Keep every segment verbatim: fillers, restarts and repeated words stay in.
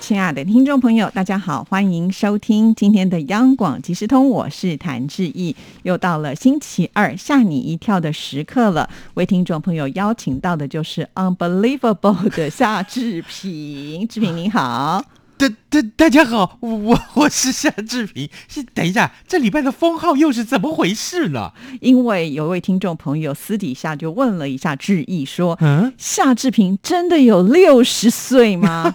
亲爱的听众朋友，大家好，欢迎收听今天的央广即时通，我是谭志毅。又到了星期二吓你一跳的时刻了，为听众朋友邀请到的就是 Unbelievable 的夏志平。志平你好。大大大家好，我我是夏志平。等一下，这礼拜的封号又是怎么回事呢？因为有位听众朋友私底下就问了一下志毅说，嗯，夏志平真的有六十岁吗？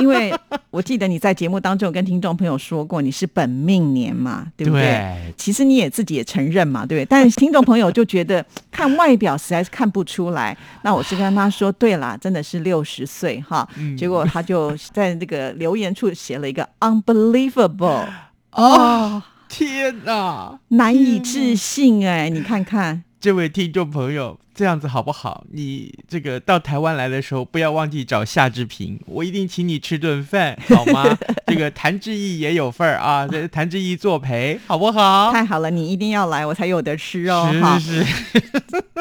因为我记得你在节目当中跟听众朋友说过你是本命年嘛，对不对？对，其实你也自己也承认嘛，对不对？但是听众朋友就觉得看外表实在是看不出来，那我是跟他说对啦，真的是六十岁哈、嗯。结果他就在那个留言言处写了一个 unbelievable 哦，天哪，难以置信哎、欸！你看看这位听众朋友，这样子好不好？你这个到台湾来的时候，不要忘记找夏志平，我一定请你吃顿饭，好吗？这个谭志毅也有份儿啊，谭志毅作陪，好不好？太好了，你一定要来，我才有得吃哦。是是是，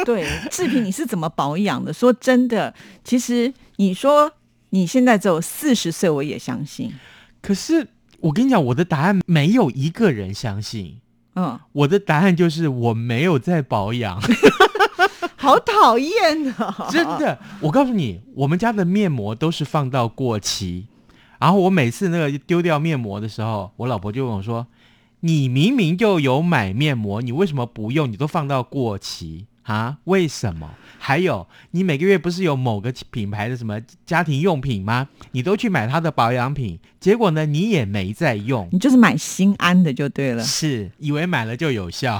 对，志平你是怎么保养的？说真的，其实你说。你现在只有四十岁，我也相信。可是我跟你讲，我的答案没有一个人相信。嗯，我的答案就是我没有在保养。好讨厌哦！真的，我告诉你，我们家的面膜都是放到过期。然后我每次那个丢掉面膜的时候，我老婆就问我说：“你明明就有买面膜，你为什么不用？你都放到过期。”啊，为什么？还有，你每个月不是有某个品牌的什么家庭用品吗？你都去买它的保养品，结果呢，你也没在用，你就是买心安的就对了。是，以为买了就有效。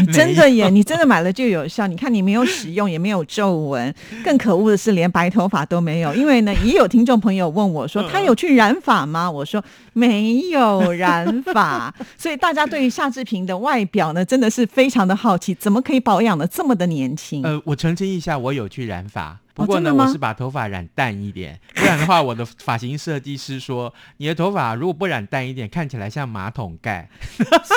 你真的耶，你真的买了就有效。你看你没有使用，也没有皱纹，更可恶的是连白头发都没有。因为呢，也有听众朋友问我说，他有去染发吗？我说没有染发。所以大家对于夏志平的外表呢，真的是非常的好奇，怎么可以保养的这么的年轻？呃，我澄清一下，我有去染发。不过呢、哦、我是把头发染淡一点，不然的话我的发型设计师说你的头发如果不染淡一点看起来像马桶盖。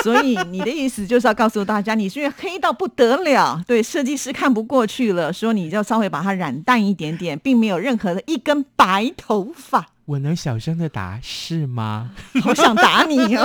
所以你的意思就是要告诉大家你是因为黑到不得了，对，设计师看不过去了，说你就稍微把它染淡一点点，并没有任何的一根白头发。我能小声的答是吗？好想打你啊。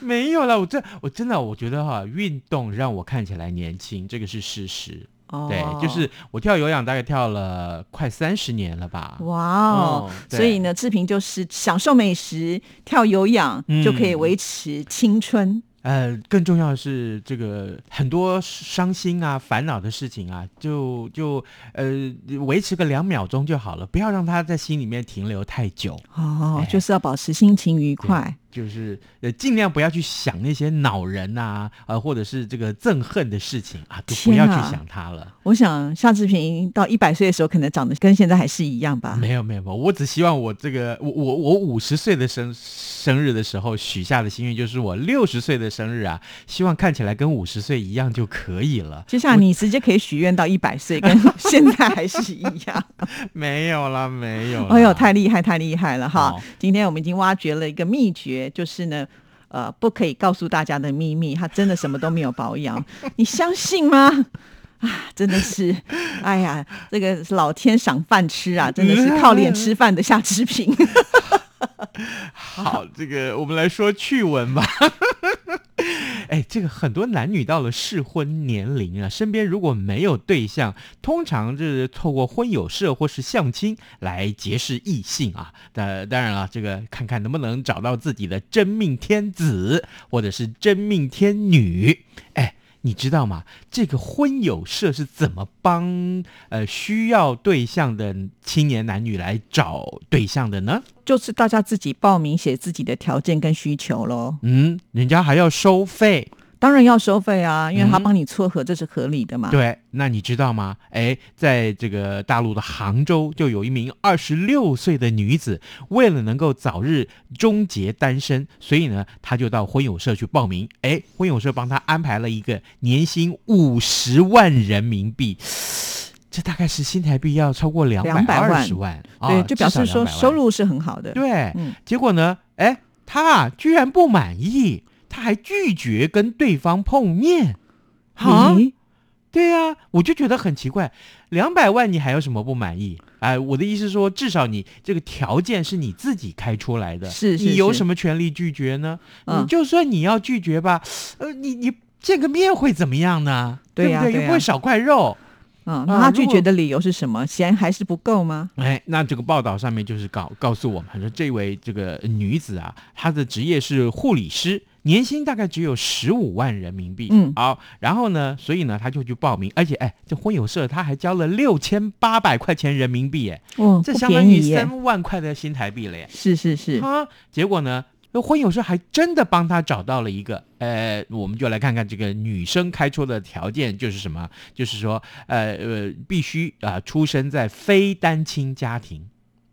没有啦，我真我真的我觉得哈，运动让我看起来年轻，这个是事实。对，就是我跳有氧大概跳了快三十年了吧。哇、wow, 哦、嗯！所以呢，志平就是享受美食、跳有氧、嗯、就可以维持青春。呃，更重要的是，这个很多伤心啊、烦恼的事情啊，就就呃维持个两秒钟就好了，不要让它在心里面停留太久。哦，哎、就是要保持心情愉快。就是呃，尽量不要去想那些恼人啊，呃，或者是这个憎恨的事情啊，都不要去想它了。啊、我想夏志平到一百岁的时候，可能长得跟现在还是一样吧。没有没有，我只希望我这个我我我五十岁的生生日的时候许下的心愿，就是我六十岁的生日啊，希望看起来跟五十岁一样就可以了。就像你直接可以许愿到一百岁，跟现在还是一样。没有啦，没有啦。哎呦，太厉害太厉害了哈！今天我们已经挖掘了一个秘诀。就是呢，呃，不可以告诉大家的秘密，他真的什么都没有保养，你相信吗？啊，真的是，哎呀，这个老天赏饭吃啊，真的是靠脸吃饭的夏志平。好，这个我们来说趣闻吧。哎，这个很多男女到了适婚年龄啊，身边如果没有对象，通常就是透过婚友社或是相亲来结识异性啊。呃，当然了，这个看看能不能找到自己的真命天子或者是真命天女。哎，你知道吗？这个婚友社是怎么帮呃需要对象的青年男女来找对象的呢？就是大家自己报名写自己的条件跟需求咯。嗯，人家还要收费。当然要收费啊，因为他帮你撮合、嗯、这是合理的嘛。对，那你知道吗？哎，在这个大陆的杭州就有一名二十六岁的女子，为了能够早日终结单身，所以呢她就到婚友社去报名。哎，婚友社帮她安排了一个年薪五十万人民币。这大概是新台币要超过两百二十万，对，就表示说收入是很好的。对，嗯，结果呢，哎，他居然不满意，他还拒绝跟对方碰面。啊，对啊，我就觉得很奇怪，两百万你还有什么不满意？哎，我的意思是说，至少你这个条件是你自己开出来的，是是是，你有什么权利拒绝呢？嗯，你就算你要拒绝吧，呃，你你见个面会怎么样呢？对呀，啊，对不对？又不会少块肉。嗯，那他拒绝的理由是什么？嫌还是不够吗？哎，那这个报道上面就是告告诉我们说，这位这个女子啊，她的职业是护理师，年薪大概只有十五万人民币。嗯，好，然后呢，所以呢，她就去报名，而且哎，这婚友社她还交了六千八百块钱人民币，哎，哦，这相当于三万块的新台币了耶。是是是。啊，结果呢？婚友社还真的帮他找到了一个，呃，我们就来看看这个女生开出的条件就是什么，就是说，呃呃，必须啊，呃、出生在非单亲家庭。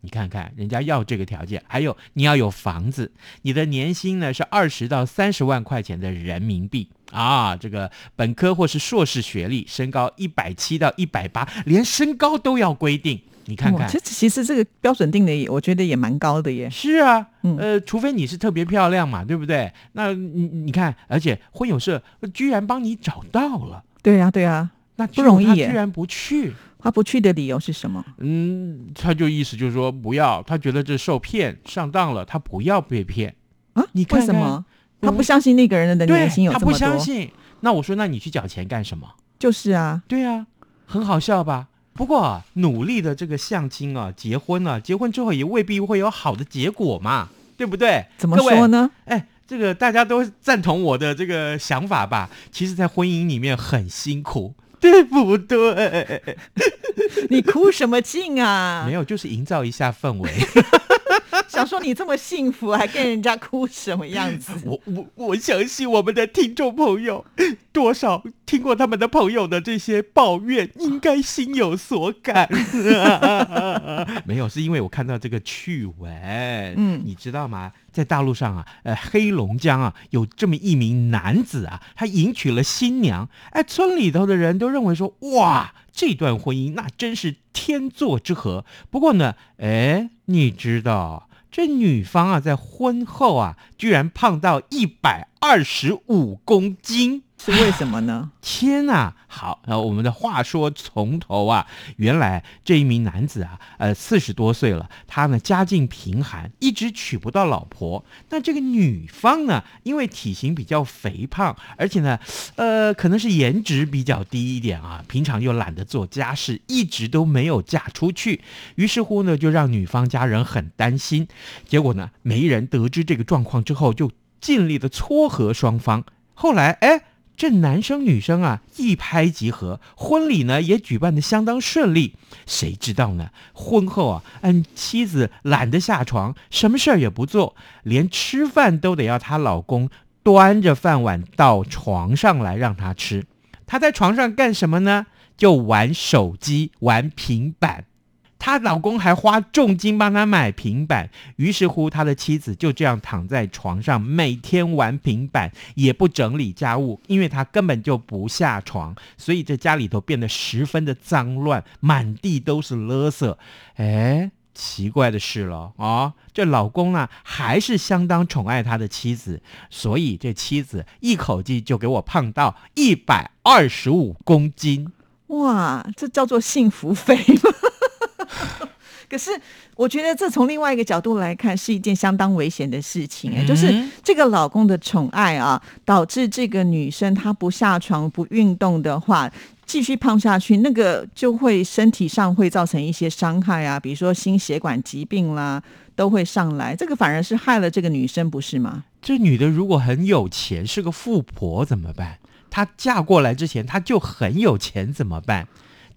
你看看人家要这个条件，还有你要有房子，你的年薪呢是二十到三十万块钱的人民币啊，这个本科或是硕士学历，身高一百七到一百八，连身高都要规定。你看看，其实这个标准定的，我觉得也蛮高的耶。是啊，呃，除非你是特别漂亮嘛，对不对？那你你看，而且婚友社居然帮你找到了。对啊，对啊，那不容易耶。他居然不去，他不去的理由是什么？嗯，他就意思就是说不要，他觉得这受骗上当了，他不要被骗啊。你看看，为什么他不相信那个人的年薪有这么多？他不相信。那我说，那你去缴钱干什么？就是啊，对啊，很好笑吧？不过，啊，努力的这个相亲啊，结婚啊，结婚之后也未必会有好的结果嘛，对不对？怎么说呢？哎，这个大家都赞同我的这个想法吧。其实，在婚姻里面很辛苦，对不对？你哭什么劲啊？没有，就是营造一下氛围。想说你这么幸福，还跟人家哭什么样子？我我我相信我们的听众朋友，多少听过他们的朋友的这些抱怨，应该心有所感。没有，是因为我看到这个趣闻。嗯，你知道吗？在大陆上啊，呃，黑龙江啊，有这么一名男子啊，他迎娶了新娘。哎，村里头的人都认为说，哇，这段婚姻那真是天作之合。不过呢，哎，你知道这女方啊，在婚后啊，居然胖到一百二十五公斤。是为什么呢？天啊，好，呃，我们的话说从头啊，原来这一名男子啊，呃，四十多岁了，他呢家境贫寒，一直娶不到老婆。那这个女方呢，因为体型比较肥胖，而且呢，呃，可能是颜值比较低一点啊，平常又懒得做家事，一直都没有嫁出去。于是乎呢，就让女方家人很担心。结果呢，媒人得知这个状况之后，就尽力的撮合双方。后来，哎。这男生女生啊一拍即合，婚礼呢也举办得相当顺利。谁知道呢，婚后啊，嗯，妻子懒得下床，什么事儿也不做，连吃饭都得要她老公端着饭碗到床上来让她吃。她在床上干什么呢？就玩手机，玩平板。她老公还花重金帮她买平板，于是乎她的妻子就这样躺在床上，每天玩平板，也不整理家务，因为她根本就不下床，所以这家里头变得十分的脏乱，满地都是垃圾。哎，奇怪的是了，哦，这老公啊还是相当宠爱他的妻子，所以这妻子一口气就给我胖到一百二十五公斤。哇，这叫做幸福肥吗？可是我觉得这从另外一个角度来看是一件相当危险的事情，欸，就是这个老公的宠爱啊，导致这个女生她不下床不运动的话继续胖下去，那个就会身体上会造成一些伤害啊，比如说心血管疾病啦都会上来，这个反而是害了这个女生，不是吗？这女的如果很有钱是个富婆怎么办？她嫁过来之前她就很有钱怎么办？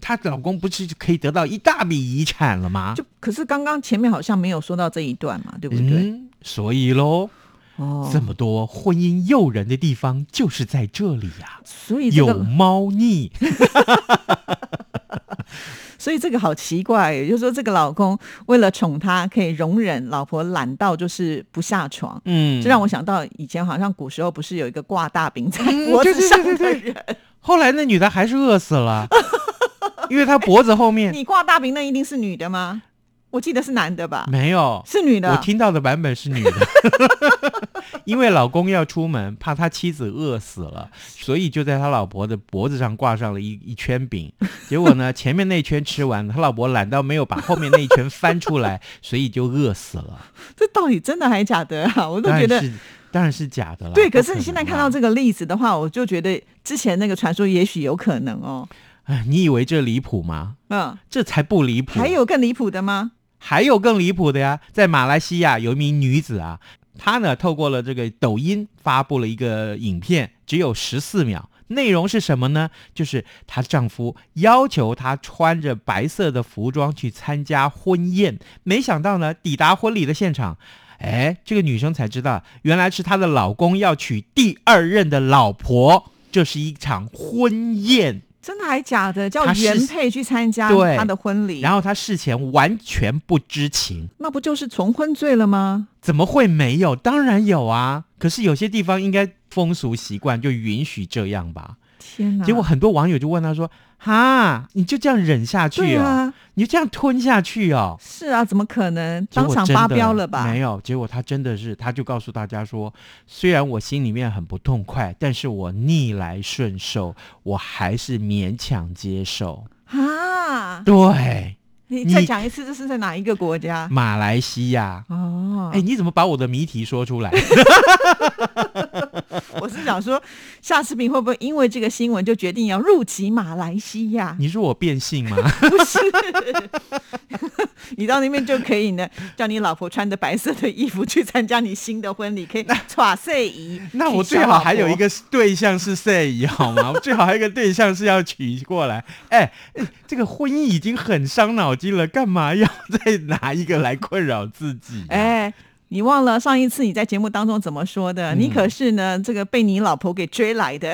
她老公不是可以得到一大笔遗产了吗？就可是刚刚前面好像没有说到这一段嘛，对不对？嗯，所以咯，哦，这么多婚姻诱人的地方就是在这里啊，所以，这个，有猫腻。所以这个好奇怪，也就是说这个老公为了宠她可以容忍老婆懒到就是不下床。嗯，这让我想到以前好像古时候不是有一个挂大饼在脖子上的人，嗯，对对对对对，后来那女的还是饿死了。因为他脖子后面、欸、你挂大饼那一定是女的吗？我记得是男的吧？没有，是女的。我听到的版本是女的。因为老公要出门，怕他妻子饿死了，所以就在他老婆的脖子上挂上了一一圈饼。结果呢，前面那圈吃完，他老婆懒到没有把后面那一圈翻出来，所以就饿死了。这到底真的还假的啊？我都觉得当然是假的了。对，可是现在看到这个例子的话，我就觉得之前那个传说也许有可能哦。哎，你以为这离谱吗？嗯，这才不离谱。还有更离谱的吗？还有更离谱的呀，在马来西亚有一名女子啊，她呢透过了这个抖音发布了一个影片，只有十四秒，内容是什么呢？就是她丈夫要求她穿着白色的服装去参加婚宴，没想到呢，抵达婚礼的现场，哎，这个女生才知道，原来是她的老公要娶第二任的老婆，这是一场婚宴。真的还假的？叫原配去参加他的婚礼，然后他事前完全不知情，那不就是重婚罪了吗？怎么会没有？当然有啊，可是有些地方应该风俗习惯就允许这样吧。天哪！结果很多网友就问他说，哈，你就这样忍下去哦、啊、你就这样吞下去哦？是啊，怎么可能？当场发飙了吧？没有，结果他真的是，他就告诉大家说，虽然我心里面很不痛快，但是我逆来顺受，我还是勉强接受啊。对，你再讲一次，这是在哪一个国家？马来西亚。哦，哎，你怎么把我的谜题说出来？我是想说，夏志平会不会因为这个新闻就决定要入籍马来西亚？你说我变性吗？不是，你到那边就可以呢，叫你老婆穿着白色的衣服去参加你新的婚礼，可以耍睡仪。那我最好还有一个对象是睡仪好吗？我最好还有一个对象是要娶过来。哎，这个婚姻已经很伤脑筋了，干嘛要再拿一个来困扰自己、啊？哎。你忘了上一次你在节目当中怎么说的、嗯、你可是呢这个被你老婆给追来的。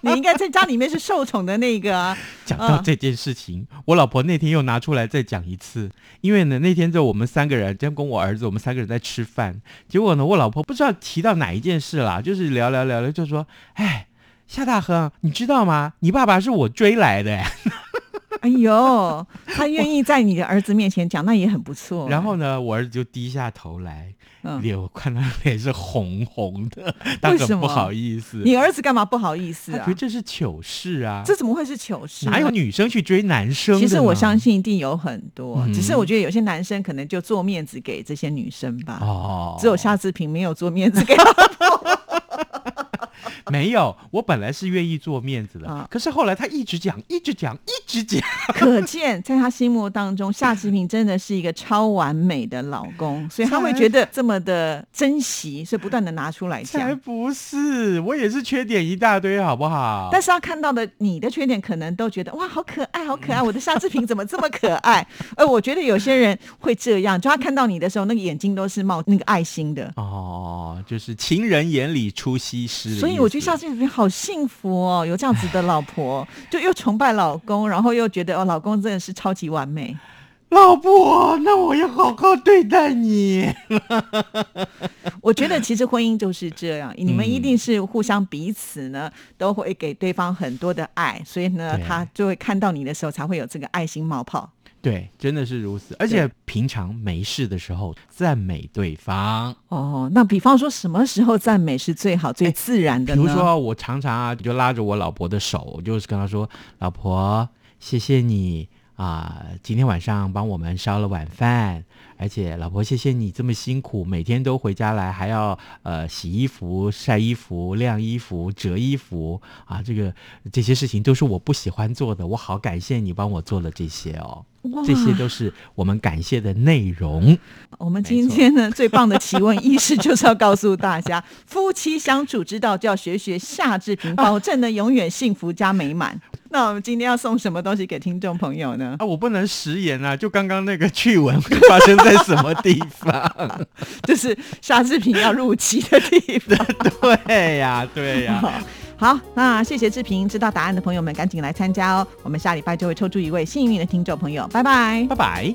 你应该在家里面是受宠的那个啊。讲到这件事情、嗯、我老婆那天又拿出来再讲一次。因为呢那天就我们三个人跟我儿子，我们三个人在吃饭，结果呢我老婆不知道提到哪一件事啦，就是聊聊聊聊就说，哎，夏大亨，你知道吗，你爸爸是我追来的。哎呦，他愿意在你的儿子面前讲，那也很不错。然后呢，我儿子就低下头来，嗯、脸我看他脸是红红的，他很不好意思。你儿子干嘛不好意思啊？他觉得这是糗事啊！这怎么会是糗事、啊？哪有女生去追男生的？其实我相信一定有很多、嗯，只是我觉得有些男生可能就做面子给这些女生吧。哦，只有夏志平没有做面子给老婆。没有，我本来是愿意做面子的、啊、可是后来他一直讲一直讲一直讲，可见在他心目当中夏志平真的是一个超完美的老公，所以他会觉得这么的珍惜，所以不断的拿出来讲。才不是，我也是缺点一大堆好不好？但是他看到的你的缺点可能都觉得，哇，好可爱好可爱，我的夏志平怎么这么可爱。而我觉得有些人会这样，就他看到你的时候那个眼睛都是冒那个爱心的哦，就是情人眼里出西施的意思。所以我觉得夏志平好幸福哦，有这样子的老婆，就又崇拜老公，然后又觉得哦，老公真的是超级完美。老婆，那我要好好对待你。我觉得其实婚姻就是这样，你们一定是互相彼此呢、嗯、都会给对方很多的爱，所以呢他就会看到你的时候才会有这个爱心冒泡。对，真的是如此。而且平常没事的时候赞美对方。哦，那比方说什么时候赞美是最好最自然的呢？比如说我常常啊就拉着我老婆的手，我就是跟她说，老婆，谢谢你啊、呃，今天晚上帮我们烧了晚饭，而且老婆谢谢你这么辛苦，每天都回家来还要呃洗衣服、晒衣服、晾衣服、折衣服啊，这个这些事情都是我不喜欢做的，我好感谢你帮我做了这些哦。这些都是我们感谢的内容。我们今天呢最棒的奇闻异事就是要告诉大家，夫妻相处之道就要学学夏志平，保证呢永远幸福加美满。那我们今天要送什么东西给听众朋友呢？啊，我不能食言啊，就刚刚那个趣闻会发生在什么地方？就是夏志平要入籍的地方。对呀对呀。好，那谢谢志平，知道答案的朋友们赶紧来参加哦，我们下礼拜就会抽出一位幸运的听众朋友。拜拜拜拜。